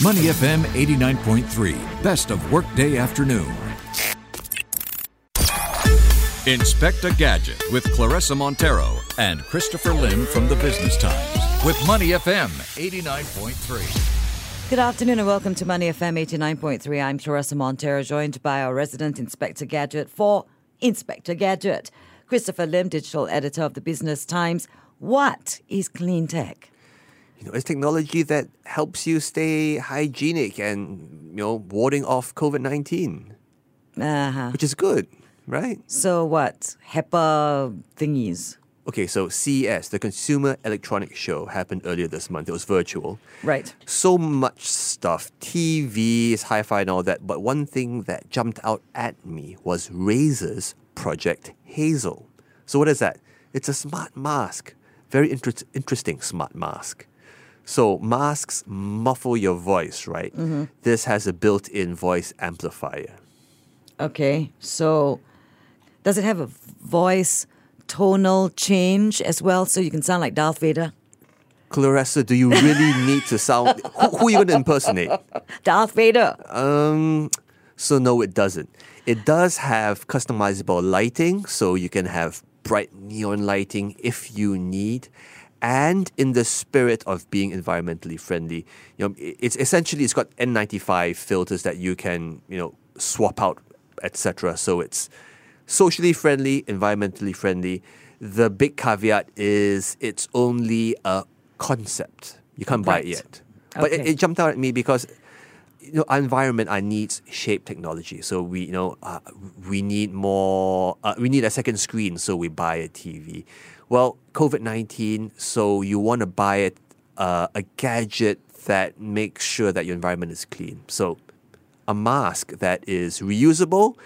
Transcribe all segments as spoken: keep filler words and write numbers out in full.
Money F M eighty-nine point three, best of workday afternoon. Inspect a Gadget with Clarissa Montero and Christopher Lim from the Business Times with Money F M eighty-nine point three. Good afternoon and welcome to Money F M eighty-nine point three. I'm Clarissa Montero, joined by our resident Inspector Gadget for Inspector Gadget, Christopher Lim, digital editor of the Business Times. What is clean tech? You know, it's technology that helps you stay hygienic and, you know, warding off covid nineteen, uh-huh. which is good, right? So what? HEPA thingies? Okay, so C E S, the Consumer Electronic Show, happened earlier this month. It was virtual. Right. So much stuff, T Vs, hi-fi and all that. But one thing that jumped out at me was Razer's Project Hazel. So what is that? It's a smart mask. Very inter- interesting smart mask. So masks muffle your voice, right? Mm-hmm. This has a built-in voice amplifier. Okay, so does it have a voice tonal change as well, so you can sound like Darth Vader? Clarissa, do you really need to sound... Who, who are you going to impersonate? Darth Vader. Um. So no, it doesn't. It does have customizable lighting, so you can have bright neon lighting if you need. And in the spirit of being environmentally friendly, you know, it's essentially, it's got N ninety-five filters that you can, you know, swap out, et cetera. So it's socially friendly, environmentally friendly. The big caveat is it's only a concept. You can't right. buy it yet. But okay. it, it jumped out at me because, you know, our environment, our needs shape technology. So we, you know, uh, we need more. Uh, we need a second screen, so we buy a T V. Well, covid nineteen, so you want to buy it uh, a gadget that makes sure that your environment is clean. So a mask that is reusable.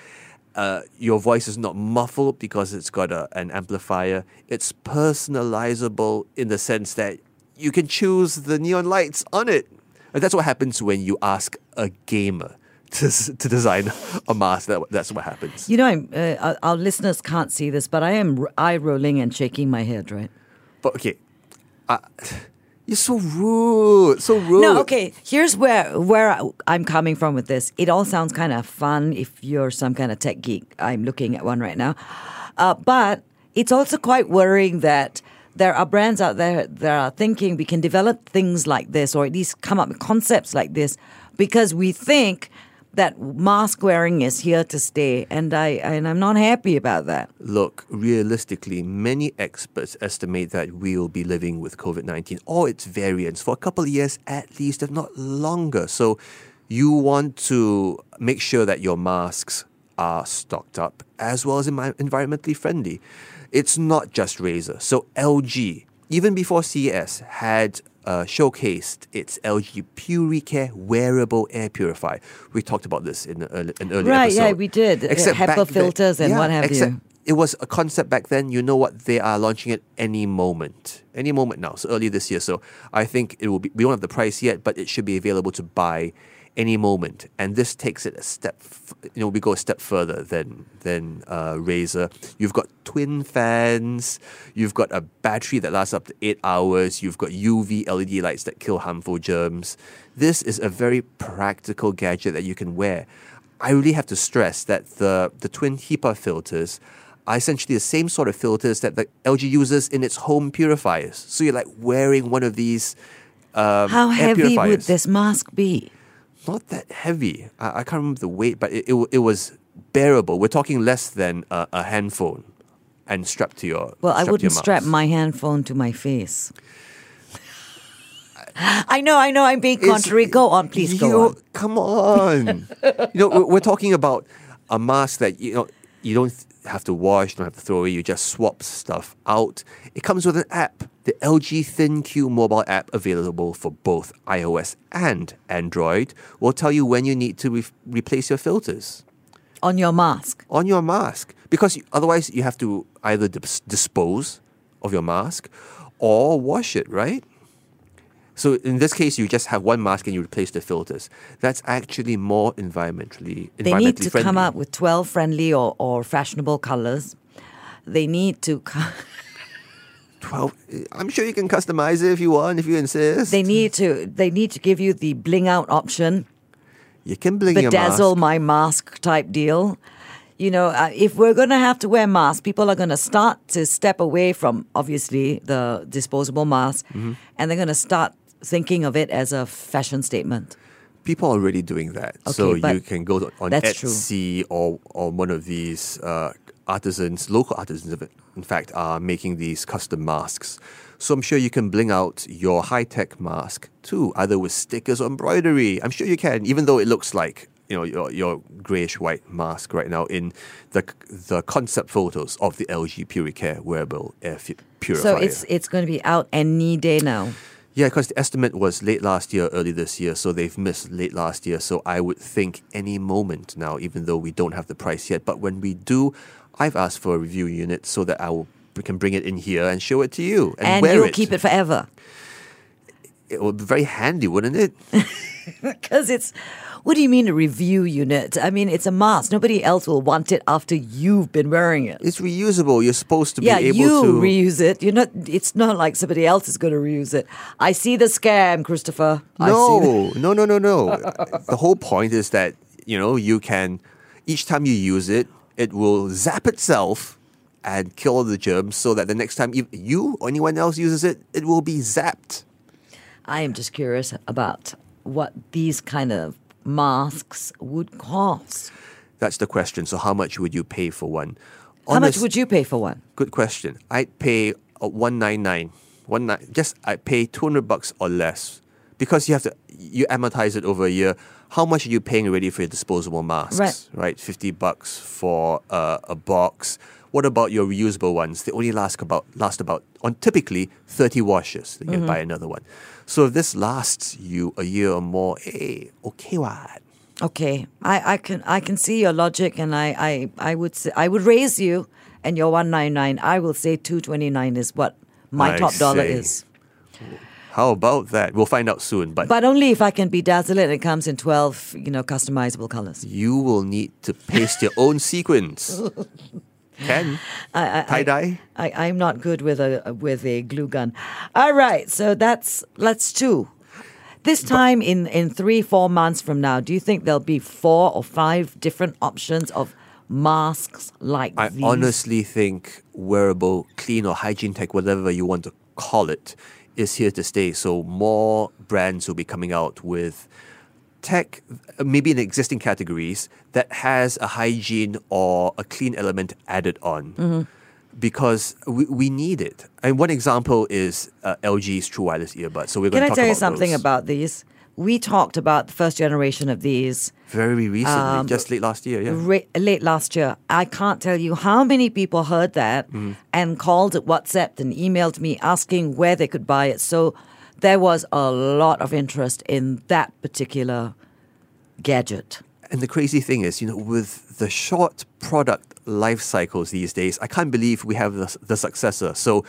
Uh, your voice is not muffled because it's got a, an amplifier. It's personalizable in the sense that you can choose the neon lights on it. And that's what happens when you ask a gamer to to design a mask. That, that's what happens. You know, I'm, uh, our listeners can't see this, but I am eye rolling and shaking my head, right? But okay, uh, you're so rude, so rude. No, okay, here's where where I'm coming from with this. It all sounds kind of fun if you're some kind of tech geek. I'm looking at one right now. Uh, but it's also quite worrying that there are brands out there that are thinking we can develop things like this, or at least come up with concepts like this, because we think that mask wearing is here to stay, and I and I'm not happy about that. Look, realistically, many experts estimate that we'll be living with covid nineteen or its variants for a couple of years at least, if not longer. So you want to make sure that your masks are stocked up as well as environmentally friendly. It's not just Razer. So L G, even before C E S, had Uh, showcased its L G PuriCare wearable air purifier. We talked about this in an earlier right, episode. Right, yeah, we did. Except HEPA filters then, and yeah, what have you. It was a concept back then. You know what? They are launching it any moment. Any moment now. So early this year. So I think it will be, we don't have the price yet, but it should be available to buy any moment. And this takes it a step, f- you know, we go a step further than, than uh, Razer. You've got twin fans. You've got a battery that lasts up to eight hours. You've got U V L E D lights that kill harmful germs. This is a very practical gadget that you can wear. I really have to stress that the, the twin HEPA filters are essentially the same sort of filters that the L G uses in its home purifiers. So you're like wearing one of these um, How heavy purifiers. Would this mask be? Not that heavy. I, I can't remember the weight, but it, it it was bearable. We're talking less than a, a handphone, and strapped to your. Well, I wouldn't strap my handphone to my face. I know, I know. I'm being contrary. Go on, please. Go on. Come on. You know, we're, we're talking about a mask that you know you don't have to wash, don't have to throw away. You just swap stuff out. It comes with an app, the L G ThinQ mobile app, available for both iOS and Android, will tell you when you need to re- replace your filters. On your mask? On your mask. Because you, otherwise you have to either dis- dispose of your mask or wash it, right? So in this case, you just have one mask and you replace the filters. That's actually more environmentally friendly. They need to friendly. come up with twelve friendly or, or fashionable colors. They need to... Co- twelve. I'm sure you can customize it if you want, if you insist. They need to. They need to give you the bling out option. You can bling your mask. Bedazzle my mask type deal. You know, uh, if we're going to have to wear masks, people are going to start to step away from, obviously, the disposable masks, mm-hmm. and they're going to start thinking of it as a fashion statement. People are already doing that. Okay, so you can go on Etsy or, or one of these uh, artisans, local artisans, of it, in fact, are making these custom masks. So I'm sure you can bling out your high-tech mask too, either with stickers or embroidery. I'm sure you can, even though it looks like, you know, your, your greyish-white mask right now in the the concept photos of the L G PuriCare wearable air f- purifier. So it's it's going to be out any day now. Yeah, because the estimate was late last year, early this year, so they've missed late last year. So I would think any moment now, even though we don't have the price yet. But when we do, I've asked for a review unit so that I will, can bring it in here and show it to you. And, and wear you'll it. Keep it forever. It would be very handy, wouldn't it? Because it's... What do you mean a review unit? I mean, it's a mask. Nobody else will want it after you've been wearing it. It's reusable. You're supposed to yeah, be able to... Yeah, you reuse it. You're not. It's not like somebody else is going to reuse it. I see the scam, Christopher. No, I see the... no, no, no, no. The whole point is that, you know, you can... Each time you use it, it will zap itself and kill all the germs so that the next time you or anyone else uses it, it will be zapped. I am just curious about what these kind of masks would cost. That's the question. So how much would you pay for one? Honest, how much would you pay for one? Good question. I'd pay one ninety-nine. One nine, just I'd pay two hundred bucks or less, because you have to you amortize it over a year. How much are you paying already for your disposable masks? Right. Right? fifty bucks for uh, a box. What about your reusable ones? They only last about last about on typically thirty washes. Then you mm-hmm. buy another one. So if this lasts you a year or more, hey, okay, what? Okay, I, I can I can see your logic, and I I, I would say, I would raise you, and your one nine nine. I will say two twenty nine is what my I top say. dollar is. How about that? We'll find out soon, but but only if I can bedazzle it. And it comes in twelve, you know, customizable colors. You will need to paste your own sequins. Can I, I, tie dye? I, I, I'm not good with a with a glue gun. All right, so that's that's two. This time but, in in three four months from now, do you think there'll be four or five different options of masks like I these? I honestly think wearable, clean or hygiene tech, whatever you want to call it, is here to stay. So more brands will be coming out with tech, maybe in existing categories, that has a hygiene or a clean element added on, mm-hmm. because we, we need it. And one example is uh, L G's True Wireless earbuds. So we're going to talk about those. Can I tell you something those. about these? We talked about the first generation of these very recently, um, just late last year. Yeah, re- late last year. I can't tell you how many people heard that mm. and called, WhatsApped, and emailed me asking where they could buy it. So there was a lot of interest in that particular gadget. And the crazy thing is, you know, with the short product life cycles these days, I can't believe we have the, the successor. So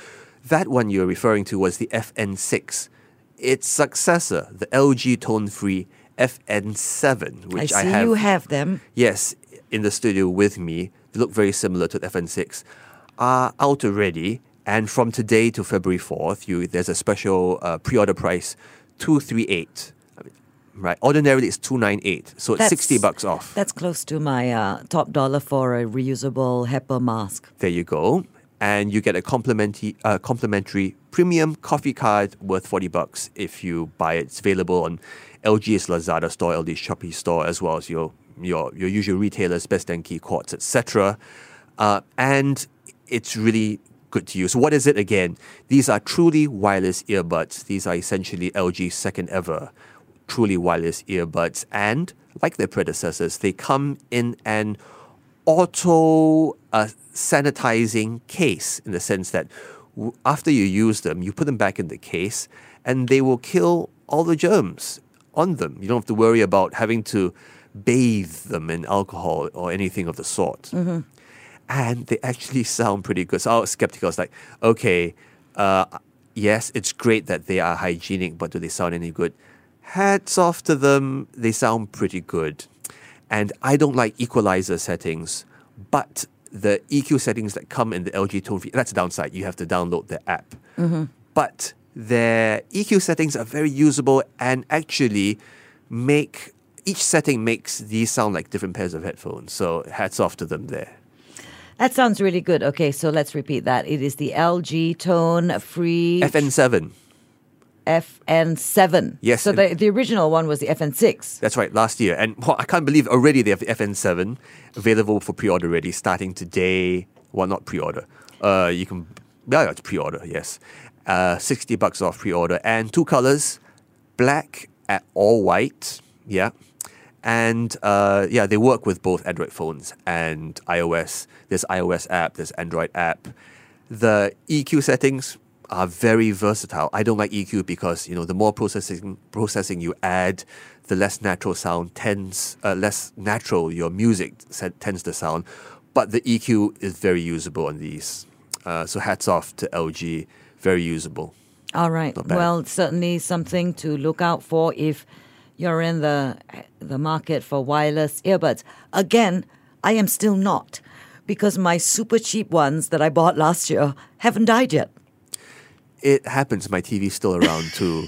that one you're referring to was the F N six. Its successor, the L G Tone Free F N seven, which I, see I have. you have them. Yes, in the studio with me. They look very similar to the F N six. Are out already. And from today to February fourth, you, there's a special uh, pre-order price, two three eight. I mean, right? Ordinarily, it's two ninety-eight. So that's, it's sixty bucks off. That's close to my uh, top dollar for a reusable HEPA mask. There you go. And you get a complimentary, uh, complimentary premium coffee card worth forty bucks if you buy it. It's available on L G's Lazada store, L G's Shopee store, as well as your, your, your usual retailers, Best Denki, Courts, et cetera. Uh, and it's really... good to use. So what is it again? These are truly wireless earbuds. These are essentially L G's second ever truly wireless earbuds. And like their predecessors, they come in an auto uh, sanitizing case, in the sense that w- after you use them, you put them back in the case and they will kill all the germs on them. You don't have to worry about having to bathe them in alcohol or anything of the sort. Mm-hmm. And they actually sound pretty good. So I was skeptical. I was like, okay, uh, yes, it's great that they are hygienic, but do they sound any good? Hats off to them. They sound pretty good. And I don't like equalizer settings, but the E Q settings that come in the L G Tone Free, that's the downside. You have to download the app. Mm-hmm. But their E Q settings are very usable and actually make, each setting makes these sound like different pairs of headphones. So hats off to them there. That sounds really good. Okay, so let's repeat that. It is the L G Tone Free... F N seven. F N seven. Yes. So the, the original one was the F N six. That's right, last year. And well, I can't believe already they have the F N seven available for pre-order already, starting today. Well, not pre-order. Uh, you can... Yeah, it's pre-order, yes. Uh, sixty bucks off pre-order. And two colours, black or white. Yeah. And uh, yeah, they work with both Android phones and iOS. There's iOS app, there's Android app. The E Q settings are very versatile. I don't like E Q because, you know, the more processing processing you add, the less natural sound tends, uh, less natural your music tends to sound. But the E Q is very usable on these. Uh, so hats off to L G. Very usable. All right. Well, certainly something to look out for if you're in the the market for wireless earbuds. Again, I am still not, because my super cheap ones that I bought last year haven't died yet. It happens. My T V's still around too.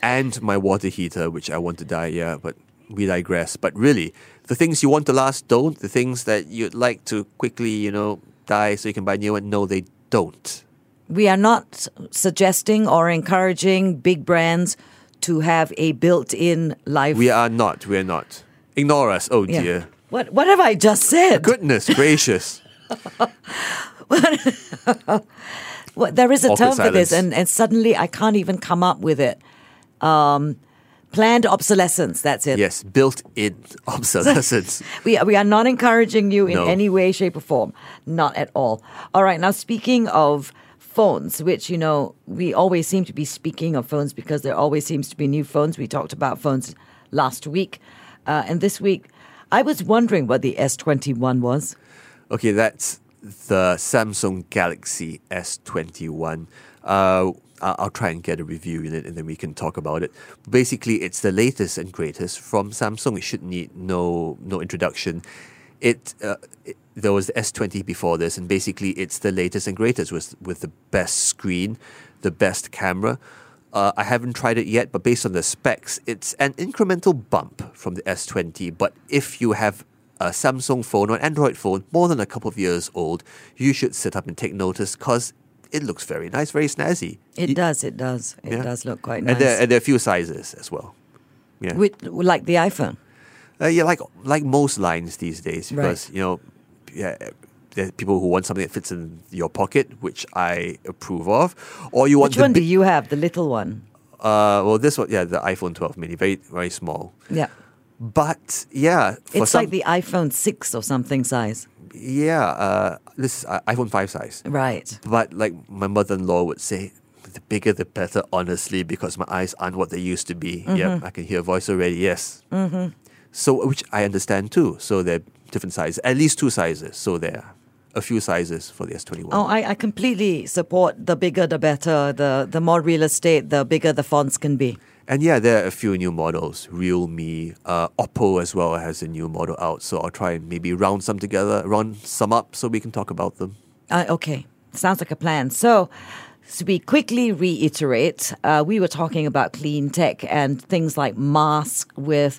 And my water heater, which I want to die, yeah, but we digress. But really, the things you want to last don't. The things that you'd like to quickly, you know, die so you can buy a new one, no, they don't. We are not suggesting or encouraging big brands to have a built-in life. We are not. We are not. Ignore us. Oh, yeah. Dear. What What have I just said? Goodness gracious. Well, there is a awkward term for silence. This, and, and suddenly I can't even come up with it. Um, planned obsolescence, that's it. Yes, built-in obsolescence. we, we are not encouraging you in no. any way, shape, or form. Not at all. All right, now speaking of phones, which, you know, we always seem to be speaking of phones because there always seems to be new phones. We talked about phones last week. Uh, and this week, I was wondering what the S twenty-one was. Okay, that's the Samsung Galaxy S twenty-one. Uh, I'll try and get a review in it and then we can talk about it. Basically, it's the latest and greatest from Samsung. It should need no no introduction. It, uh, it there was the S twenty before this, and basically it's the latest and greatest with with the best screen, the best camera. Uh, I haven't tried it yet, but based on the specs, it's an incremental bump from the S twenty. But if you have a Samsung phone or an Android phone more than a couple of years old, you should sit up and take notice because it looks very nice, very snazzy. It you, does, it does. It yeah. does look quite nice. And there, and there are a few sizes as well. Yeah, With, like the iPhone? Uh, yeah, like like most lines these days because, right. you know, yeah, there are people who want something that fits in your pocket, which I approve of. Or you want which the one bi- do you have? The little one? Uh, well, this one, yeah, the iPhone twelve mini, very very small. Yeah, but yeah, for it's some, like the iPhone six or something size. Yeah, uh, this is iPhone five size. Right. But like my mother-in-law would say, the bigger the better, honestly, because my eyes aren't what they used to be. Mm-hmm. Yeah, I can hear a voice already. Yes. Mm-hmm. So which I understand too. So they're different sizes, at least two sizes. So there are a few sizes for the S twenty-one. Oh, I, I completely support the bigger the better, the, the more real estate, the bigger the fonts can be. And yeah, there are a few new models. Realme, uh, Oppo as well has a new model out. So I'll try and maybe round some together, round some up so we can talk about them. Uh, okay, sounds like a plan. So, so we quickly reiterate, uh, we were talking about clean tech and things like masks with...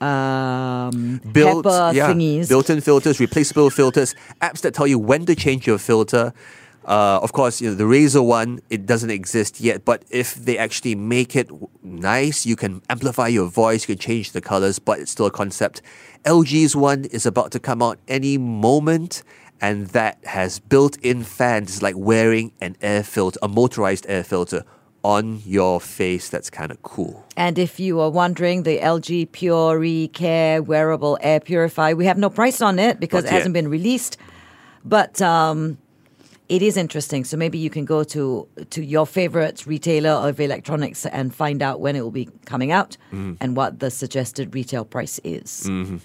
Um, Built, HEPA yeah, thingies. Built-in filters, replaceable filters, apps that tell you when to change your filter. Uh, of course, you know, the Razer one, it doesn't exist yet, but if they actually make it nice, you can amplify your voice, you can change the colors, but it's still a concept. L G's one is about to come out any moment, and that has built-in fans. It's like wearing an air filter, a motorized air filter, on your face. That's kind of cool. And if you are wondering, the L G PuriCare wearable air purifier, we have no price on it because it hasn't been released, but um, it is interesting. So maybe you can go to to your favorite retailer of electronics and find out when it will be coming out mm. and what the suggested retail price is. Mm-hmm.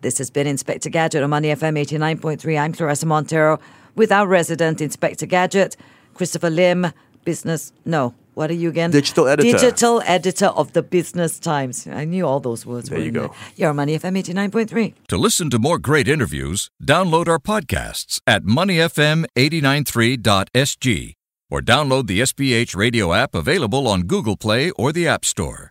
This has been Inspector Gadget on Money F M eighty-nine point three. I'm Clarissa Montero with our resident Inspector Gadget, Christopher Lim, business, no, what are you again? Digital editor. Digital editor of the Business Times. I knew all those words. There you go. There. Your Money F M eighty-nine point three. To listen to more great interviews, download our podcasts at money f m eight nine three dot s g or download the S B H Radio app available on Google Play or the App Store.